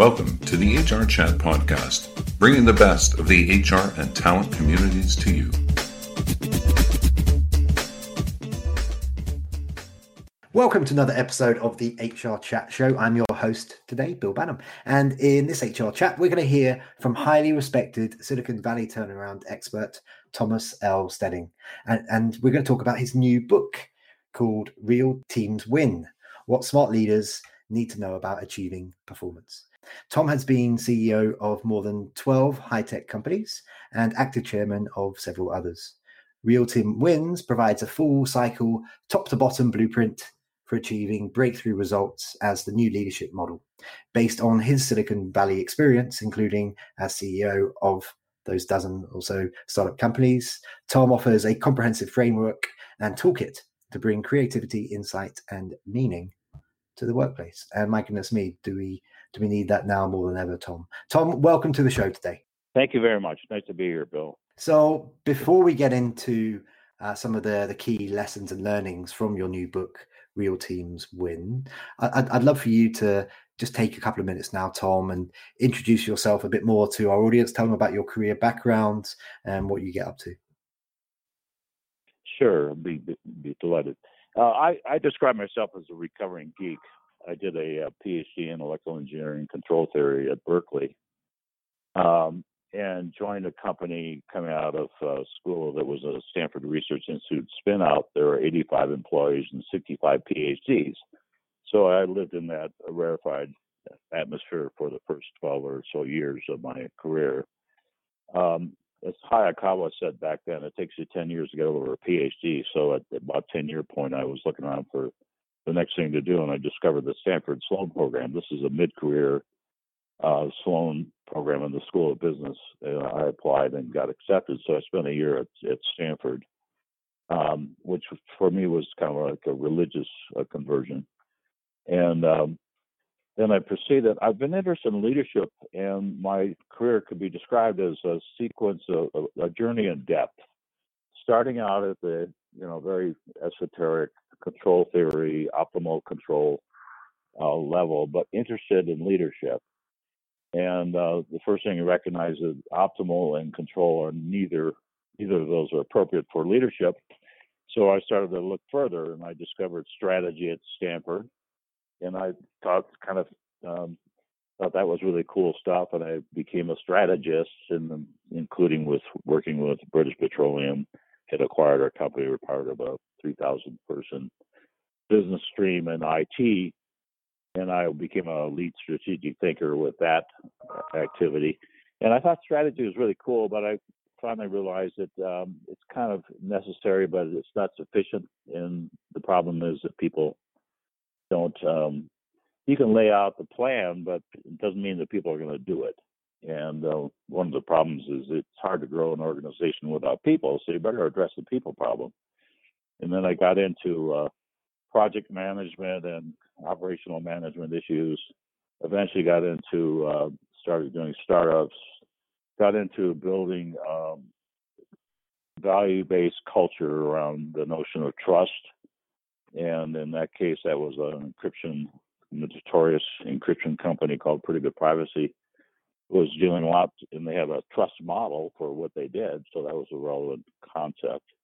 Welcome to the HR Chat Podcast, bringing the best of the HR and talent communities to you. Welcome to another episode of the HR Chat Show. I'm your host today, Bill Banham. And in this HR Chat, we're going to hear from highly respected Silicon Valley turnaround expert, Thomas L. Steding. And we're going to talk about his new book called Real Teams Win, What Smart Leaders Need to Know About Achieving Performance. Tom has been CEO of more than 12 high-tech companies and active chairman of several others. Real Teams Win provides a full cycle, top-to-bottom blueprint for achieving breakthrough results as the new leadership model, based on his Silicon Valley experience, including as CEO of those dozen or so startup companies. Tom offers a comprehensive framework and toolkit to bring creativity, insight, and meaning to the workplace. And my goodness me, do we need that now more than ever, Tom? Tom, welcome to the show today. Thank you very much. Nice to be here, Bill. So before we get into some of the key lessons and learnings from your new book, Real Teams Win, I'd love for you to just take a couple of minutes now, Tom, and introduce yourself a bit more to our audience. Tell them about your career background and what you get up to. Sure, be delighted. I describe myself as a recovering geek. I did a PhD in electrical engineering control theory at Berkeley, and joined a company coming out of school that was a Stanford Research Institute spin-out. There were 85 employees and 65 PhDs. So I lived in that rarefied atmosphere for the first 12 or so years of my career. As Hayakawa said back then, it takes you 10 years to get over a PhD. So at about 10-year point, I was looking around for the next thing to do, and I discovered the Stanford Sloan program. This is a mid-career Sloan program in the School of Business. I applied and got accepted. So I spent a year at Stanford, which for me was kind of like a religious conversion. And then I proceeded. I've been interested in leadership, and my career could be described as a sequence of a journey in depth, starting out at the very esoteric control theory, optimal control level, but interested in leadership. And the first thing you recognize is optimal and control are neither of those are appropriate for leadership. So I started to look further, and I discovered strategy at Stanford. And I thought that was really cool stuff, and I became a strategist, and including with working with British Petroleum, had acquired our company. We're part of a 3,000-person business stream in IT, and I became a lead strategic thinker with that activity. And I thought strategy was really cool, but I finally realized that it's kind of necessary, but it's not sufficient. And the problem is that people you can lay out the plan, but it doesn't mean that people are going to do it. And one of the problems is it's hard to grow an organization without people, so you better address the people problem. And then I got into project management and operational management issues, eventually got into, started doing startups, got into building value-based culture around the notion of trust. And in that case, that was an encryption, notorious encryption company called Pretty Good Privacy. It was doing a lot, and they had a trust model for what they did, so that was a relevant concept.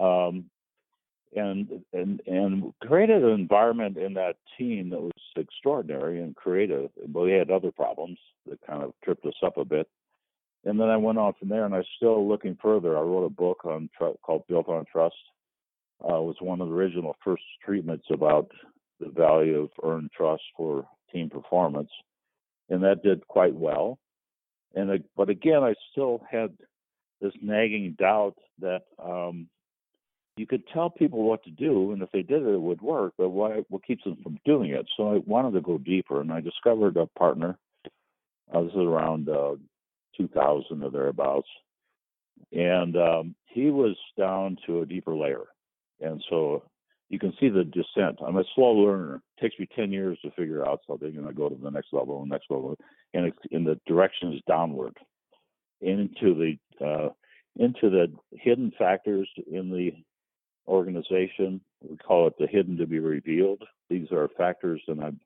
And created an environment in that team that was extraordinary and creative, but they had other problems that kind of tripped us up a bit. And then I went on from there, and I was still looking further. I wrote a book on called Built on Trust. Was one of the original first treatments about the value of earned trust for team performance, and that did quite well. But again, I still had this nagging doubt that you could tell people what to do, and if they did it, it would work, but what keeps them from doing it? So I wanted to go deeper, and I discovered a partner. This is around 2000 or thereabouts, and he was down to a deeper layer. And so you can see the descent. I'm a slow learner. It takes me 10 years to figure out something, and I go to the next level and next level. And it's in the direction is downward into the hidden factors in the organization. We call it the hidden to be revealed. These are factors, and I'm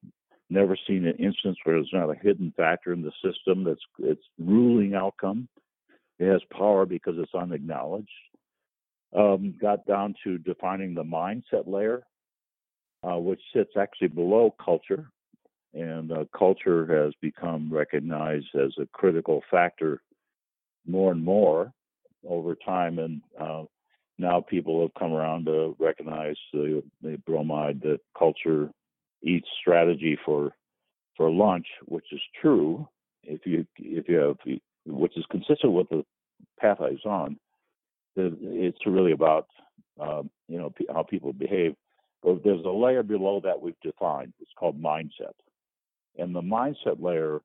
never seen an instance where there's not a hidden factor in the system that's it's ruling outcome. It has power because it's unacknowledged. Got down to defining the mindset layer, which sits actually below culture. And culture has become recognized as a critical factor more and more over time. And now people have come around to recognize the bromide that culture eats strategy for lunch, which is true if you have, which is consistent with the path I was on. It's really about how people behave. But there's a layer below that we've defined. It's called mindset, and the mindset layer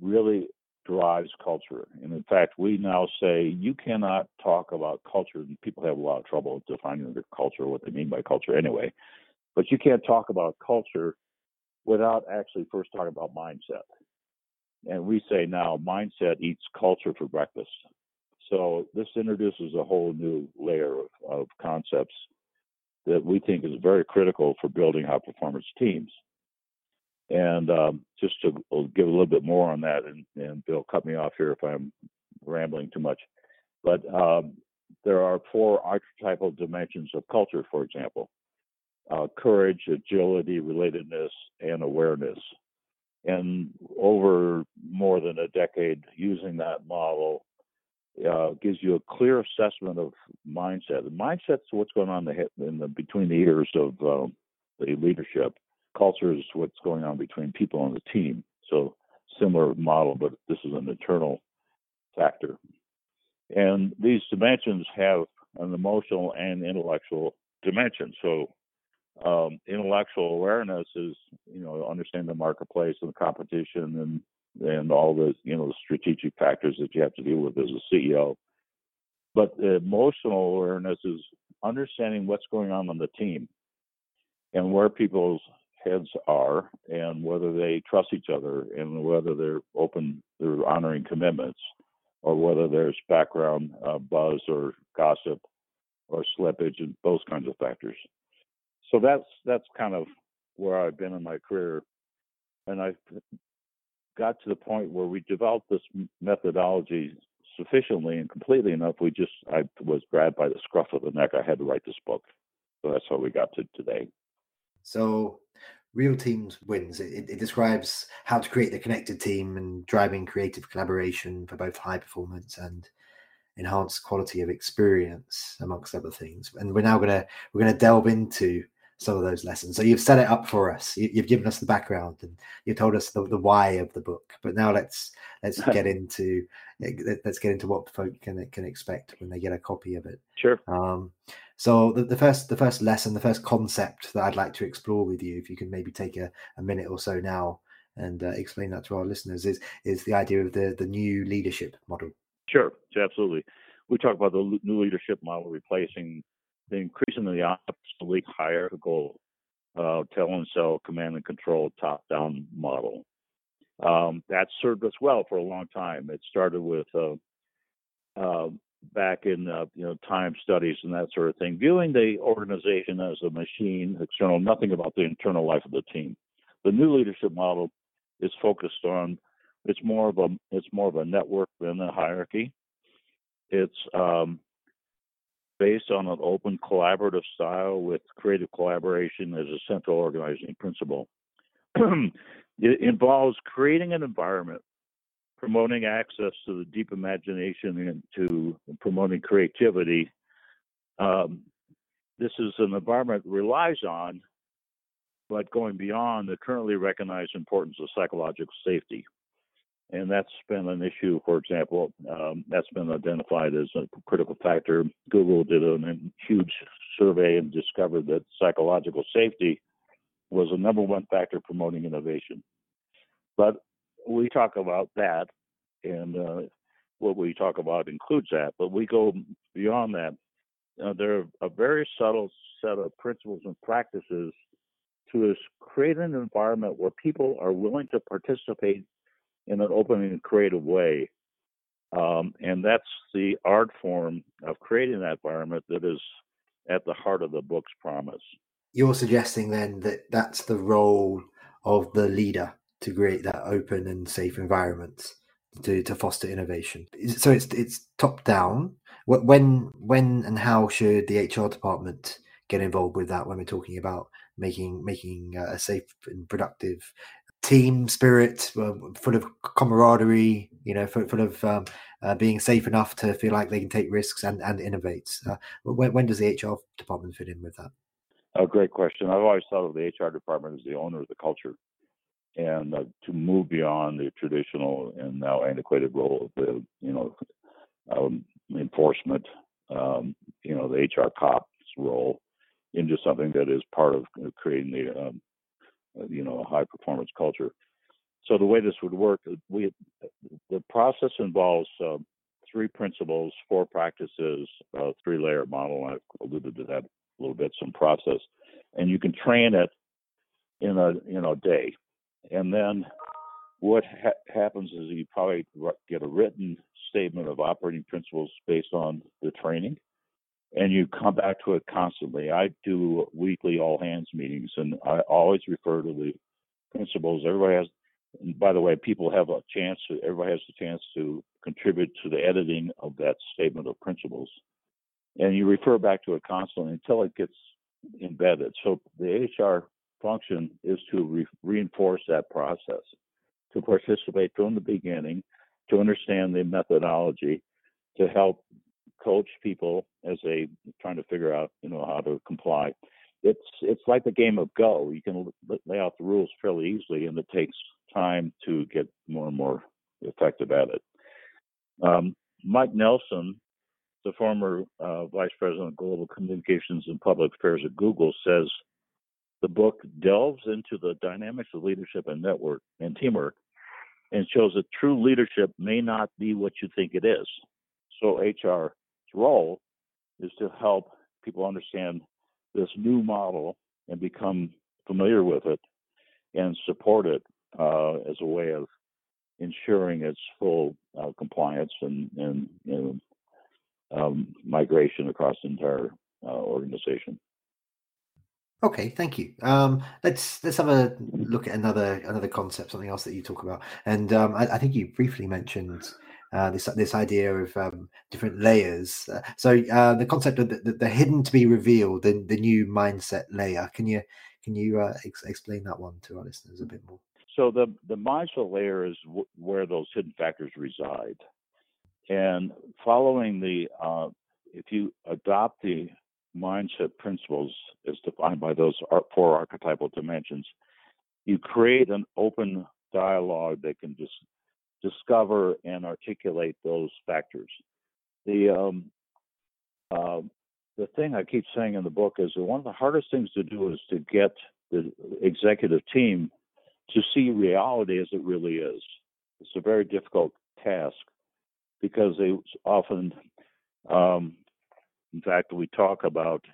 really drives culture. And in fact, we now say you cannot talk about culture. And people have a lot of trouble defining their culture, what they mean by culture, anyway. But you can't talk about culture without actually first talking about mindset. And we say now mindset eats culture for breakfast. So this introduces a whole new layer of concepts that we think is very critical for building high performance teams. And just to give a little bit more on that, and Bill, cut me off here if I'm rambling too much. But there are four archetypal dimensions of culture, for example. Courage, agility, relatedness, and awareness. And over more than a decade, using that model gives you a clear assessment of mindset. And mindset's what's going on between the ears of the leadership. Culture is what's going on between people on the team. So similar model, but this is an internal factor. And these dimensions have an emotional and intellectual dimension. So intellectual awareness is, understand the marketplace and the competition and all the, the strategic factors that you have to deal with as a CEO. But the emotional awareness is understanding what's going on the team and where people's heads are and whether they trust each other and whether they're honoring commitments or whether there's background buzz or gossip or slippage and those kinds of factors. So that's kind of where I've been in my career, and I got to the point where we developed this methodology sufficiently and completely enough. I was grabbed by the scruff of the neck. I had to write this book, so that's how we got to today. So, Real Teams Wins. It describes how to create the connected team and driving creative collaboration for both high performance and enhanced quality of experience, amongst other things. And we're gonna delve into some of those lessons. So you've set it up for us. You've given us the background and you've told us the why of the book. But now let's get into what folk can expect when they get a copy of it. Sure. So the first lesson, the first concept that I'd like to explore with you, if you can maybe take a minute or so now and explain that to our listeners, is the idea of the new leadership model. Sure, absolutely. We talk about the new leadership model replacing the increasingly obsolete hierarchical tell and sell, command and control, top-down model. That served us well for a long time. It started with back in time studies and that sort of thing, viewing the organization as a machine, external, nothing about the internal life of the team. The new leadership model is focused on it's more of a network than a hierarchy. It's based on an open collaborative style with creative collaboration as a central organizing principle. It involves creating an environment, promoting access to the deep imagination and to promoting creativity. This is an environment that relies on, but going beyond the currently recognized importance of psychological safety. And that's been an issue, for example, that's been identified as a critical factor. Google did a huge survey and discovered that psychological safety was the number one factor promoting innovation. But we talk about that, and what we talk about includes that, but we go beyond that. There are a very subtle set of principles and practices to create an environment where people are willing to participate in an open and creative way. And that's the art form of creating that environment that is at the heart of the book's promise. you're suggesting then that that's the role of the leader to create that open and safe environment to foster innovation. So it's top down. When and how should the HR department get involved with that when we're talking about making a safe and productive team spirit, full of camaraderie, full of being safe enough to feel like they can take risks and innovate? When does the HR department fit in with that? Oh, great question. I've always thought of the HR department as the owner of the culture, and to move beyond the traditional and now antiquated role of the enforcement, the HR cop's role, into something that is part of creating the a high performance culture. So the way this would work, the process involves three principles, four practices, a three-layer model. I've alluded to that a little bit. Some process, and you can train it in a day. And then what happens is you probably get a written statement of operating principles based on the training, and you come back to it constantly. I do weekly all-hands meetings, and I always refer to the principles. Everybody has, and by the way, everybody has the chance to contribute to the editing of that statement of principles. And you refer back to it constantly until it gets embedded. So the HR function is to reinforce that process, to participate from the beginning, to understand the methodology, to help coach people as they trying to figure out how to comply. It's like the game of Go. You can lay out the rules fairly easily, and it takes time to get more and more effective at it. Mike Nelson, the former vice president of global communications and public affairs at Google, says the book delves into the dynamics of leadership and network and teamwork, and shows that true leadership may not be what you think it is. So HR's role is to help people understand this new model and become familiar with it and support it as a way of ensuring its full compliance and migration across the entire organization. Okay, thank you. Let's have a look at another concept, something else that you talk about, and I think you briefly mentioned this idea of different layers. So the concept of the hidden to be revealed, the new mindset layer. Can you explain that one to our listeners a bit more? So the mindset layer is where those hidden factors reside, and following if you adopt the mindset principles as defined by those four archetypal dimensions, you create an open dialogue that can just discover and articulate those factors. The thing I keep saying in the book is that one of the hardest things to do is to get the executive team to see reality as it really is. It's a very difficult task because they often in fact, we talk about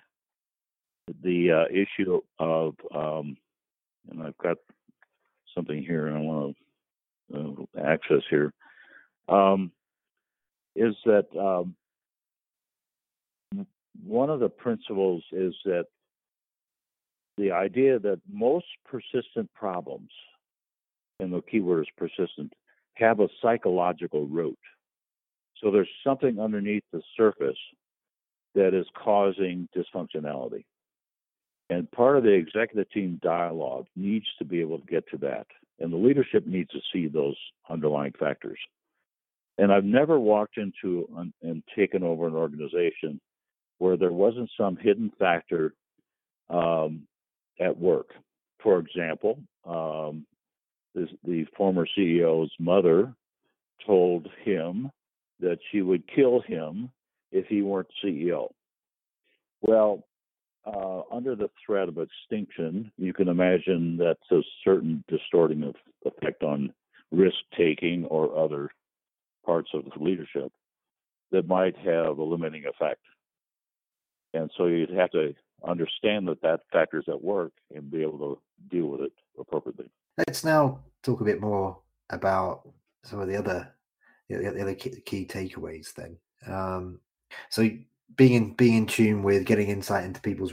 the issue of, and I've got something here I want to access here, is that one of the principles is that the idea that most persistent problems, and the keyword is persistent, have a psychological root. So there's something underneath the surface that is causing dysfunctionality. And part of the executive team dialogue needs to be able to get to that. And the leadership needs to see those underlying factors. And I've never walked into and taken over an organization where there wasn't some hidden factor at work. For example, the former CEO's mother told him that she would kill him if he weren't CEO. Well, under the threat of extinction, you can imagine that's a certain distorting effect on risk-taking or other parts of leadership that might have a limiting effect. And so you'd have to understand that factor's at work and be able to deal with it appropriately. Let's now talk a bit more about some of the other key takeaways then. So being in tune with getting insight into people's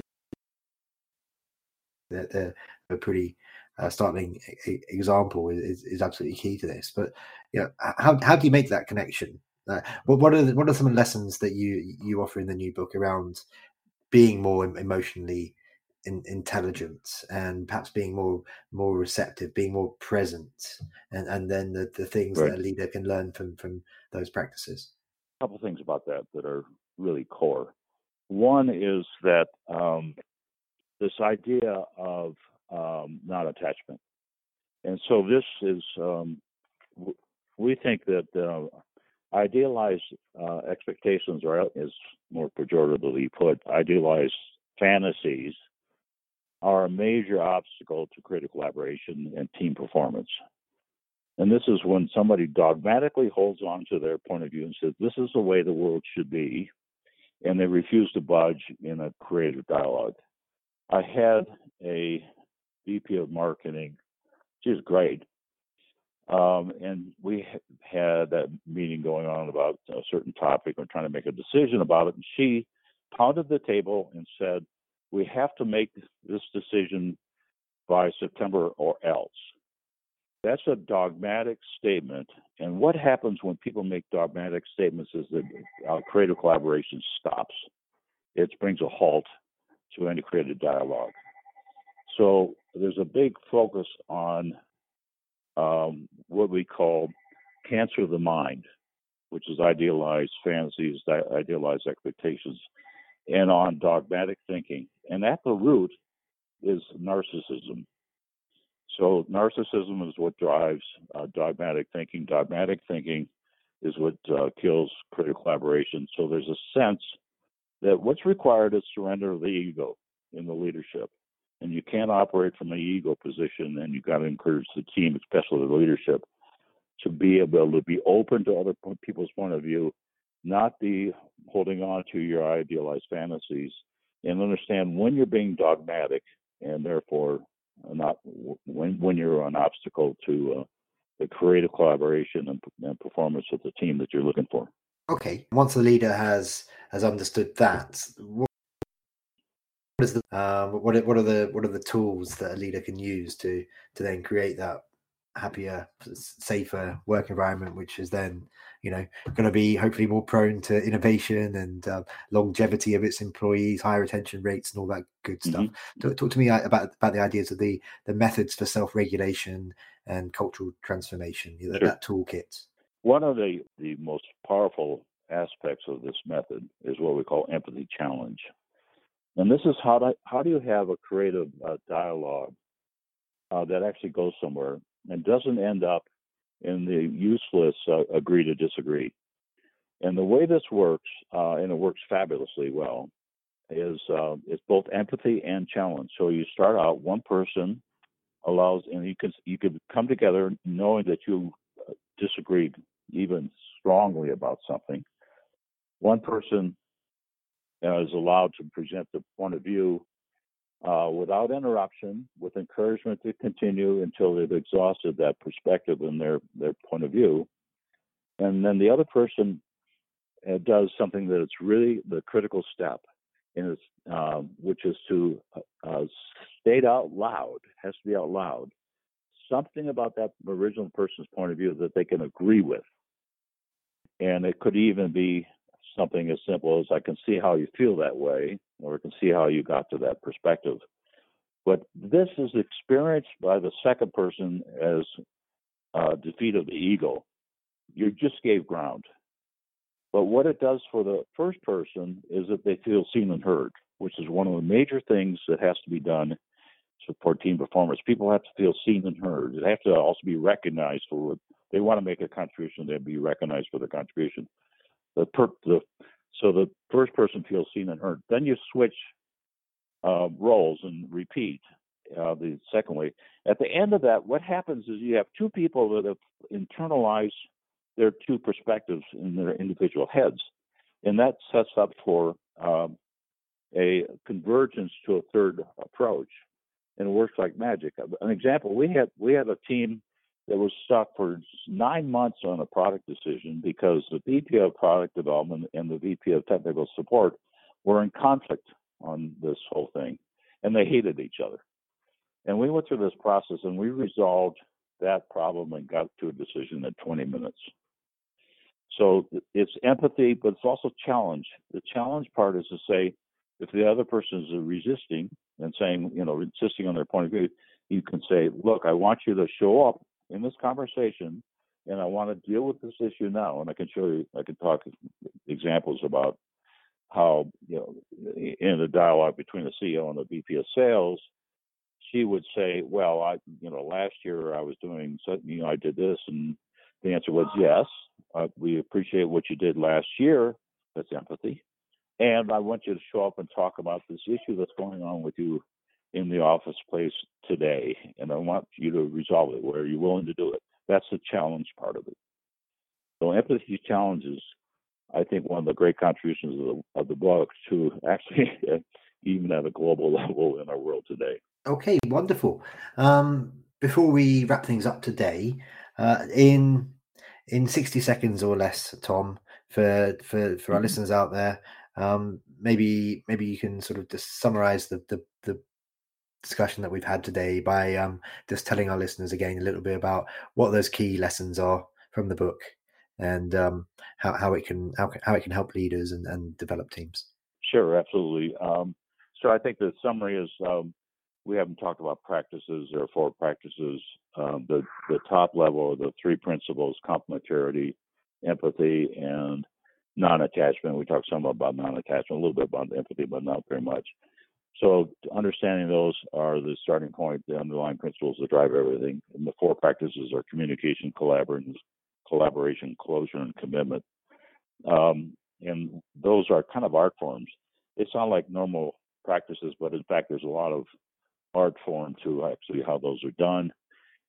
a pretty startling example is absolutely key to this. But you know, how do you make that connection? What are some lessons that you offer in the new book around being more emotionally intelligent and perhaps being more receptive, being more present, and then the things that a leader can learn from those practices? A couple things about that are really core. One is that this idea of non-attachment. And so this is, we think that idealized expectations, or as more pejoratively put, idealized fantasies, are a major obstacle to creative collaboration and team performance. And this is when somebody dogmatically holds on to their point of view and says, this is the way the world should be, and they refuse to budge in a creative dialogue. I had a VP of marketing. She was great. And we had that meeting going on about a certain topic. We're trying to make a decision about it. And she pounded the table and said, we have to make this decision by September or else. That's a dogmatic statement. And what happens when people make dogmatic statements is that creative collaboration stops. It brings a halt to any creative dialogue. So there's a big focus on what we call cancer of the mind, which is idealized fantasies, idealized expectations, and on dogmatic thinking. And at the root is narcissism. So narcissism is what drives dogmatic thinking. Dogmatic thinking is what kills critical collaboration. So there's a sense that what's required is surrender of the ego in the leadership. And you can't operate from an ego position, and you've got to encourage the team, especially the leadership, to be able to be open to other people's point of view, not be holding on to your idealized fantasies, and understand when you're being dogmatic and therefore not when you're an obstacle to the creative collaboration and performance of the team that you're looking for. Okay. Once the leader has understood that, what are the tools that a leader can use to then create that happier, safer work environment, which is then, you know, going to be hopefully more prone to innovation and longevity of its employees, higher retention rates, and all that good stuff. Mm-hmm. Talk to me about the ideas of the methods for self-regulation and cultural transformation, that toolkit. One of the most powerful aspects of this method is what we call empathy challenge. And this is how do you have a creative dialogue that actually goes somewhere and doesn't end up in the useless agree to disagree. And the way this works, and it works fabulously well, is it's both empathy and challenge. So you start out, one person allows, and you could come together knowing that you disagreed even strongly about something. One person is allowed to present the point of view without interruption, with encouragement to continue until they've exhausted that perspective and their point of view. And then the other person does something that it's really the critical step, and it's, which is to state out loud, has to be out loud, something about that original person's point of view that they can agree with. And it could even be something as simple as, I can see how you feel that way, or I can see how you got to that perspective. But this is experienced by the second person as defeat of the ego. You just gave ground. But what it does for the first person is that they feel seen and heard, which is one of the major things that has to be done for team performance. People have to feel seen and heard. They have to also be recognized for what they want to make a contribution. They'll be recognized for their contribution. So the first person feels seen and heard. Then you switch roles and repeat the second way. At the end of that, what happens is you have two people that have internalized their two perspectives in their individual heads, and that sets up for a convergence to a third approach, and it works like magic. An example, we had a team that was stuck for 9 months on a product decision because the VP of product development and the VP of technical support were in conflict on this whole thing, and they hated each other. And we went through this process and we resolved that problem and got to a decision in 20 minutes. So it's empathy, but it's also challenge. The challenge part is to say, if the other person is resisting and saying, you know, insisting on their point of view, you can say, look, I want you to show up in this conversation and I want to deal with this issue now. And I can show you, I can talk examples about how, you know, in the dialogue between the CEO and the VP of sales, she would say, well, last year I was doing something, I did this. And the answer was yes. We appreciate what you did last year. That's empathy. And I want you to show up and talk about this issue that's going on with you in the office place today. And I want you to resolve it. Where are you willing to do it? That's the challenge part of it. So empathy challenges, I think, one of the great contributions of the book to actually even at a global level in our world today. Okay, wonderful. Before we wrap things up today, in 60 seconds or less, Tom, for our listeners out there, maybe you can sort of just summarize the discussion that we've had today by just telling our listeners again a little bit about what those key lessons are from the book and how it can help leaders and develop teams. Sure, absolutely. So I think the summary is we haven't talked about practices or four practices. The top level, the three principles: complementarity, empathy, and non-attachment. We talked some about non-attachment, a little bit about empathy, but not very much. So understanding those are the starting point, the underlying principles that drive everything. And the four practices are communication, collaboration, closure, and commitment. And those are kind of art forms. They sound like normal practices, but in fact, there's a lot of art form to actually how those are done.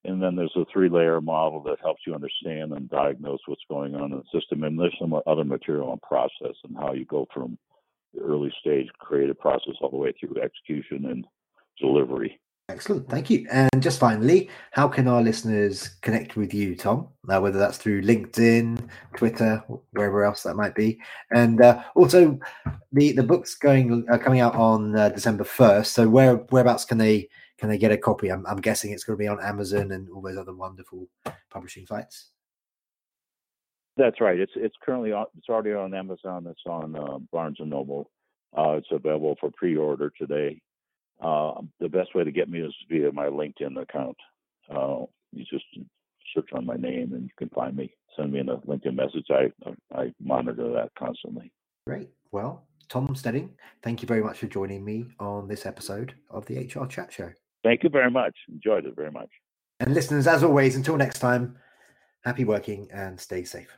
And then there's a three-layer model that helps you understand and diagnose what's going on in the system. And there's some other material on process and how you go from the early stage creative process all the way through execution and delivery. Excellent. Thank you. And just finally, how can our listeners connect with you, Tom? Now, whether that's through LinkedIn, Twitter, wherever else that might be. And also, the book's coming out on December 1st. So whereabouts can they get a copy? I'm guessing it's going to be on Amazon and all those other wonderful publishing sites. That's right. It's currently on, it's already on Amazon. It's on Barnes & Noble. It's available for pre-order today. The best way to get me is via my LinkedIn account. You just search on my name and you can find me. Send me a LinkedIn message. I monitor that constantly. Great. Well, Tom Steding, thank you very much for joining me on this episode of the HR Chat Show. Thank you very much. Enjoyed it very much. And listeners, as always, until next time, happy working and stay safe.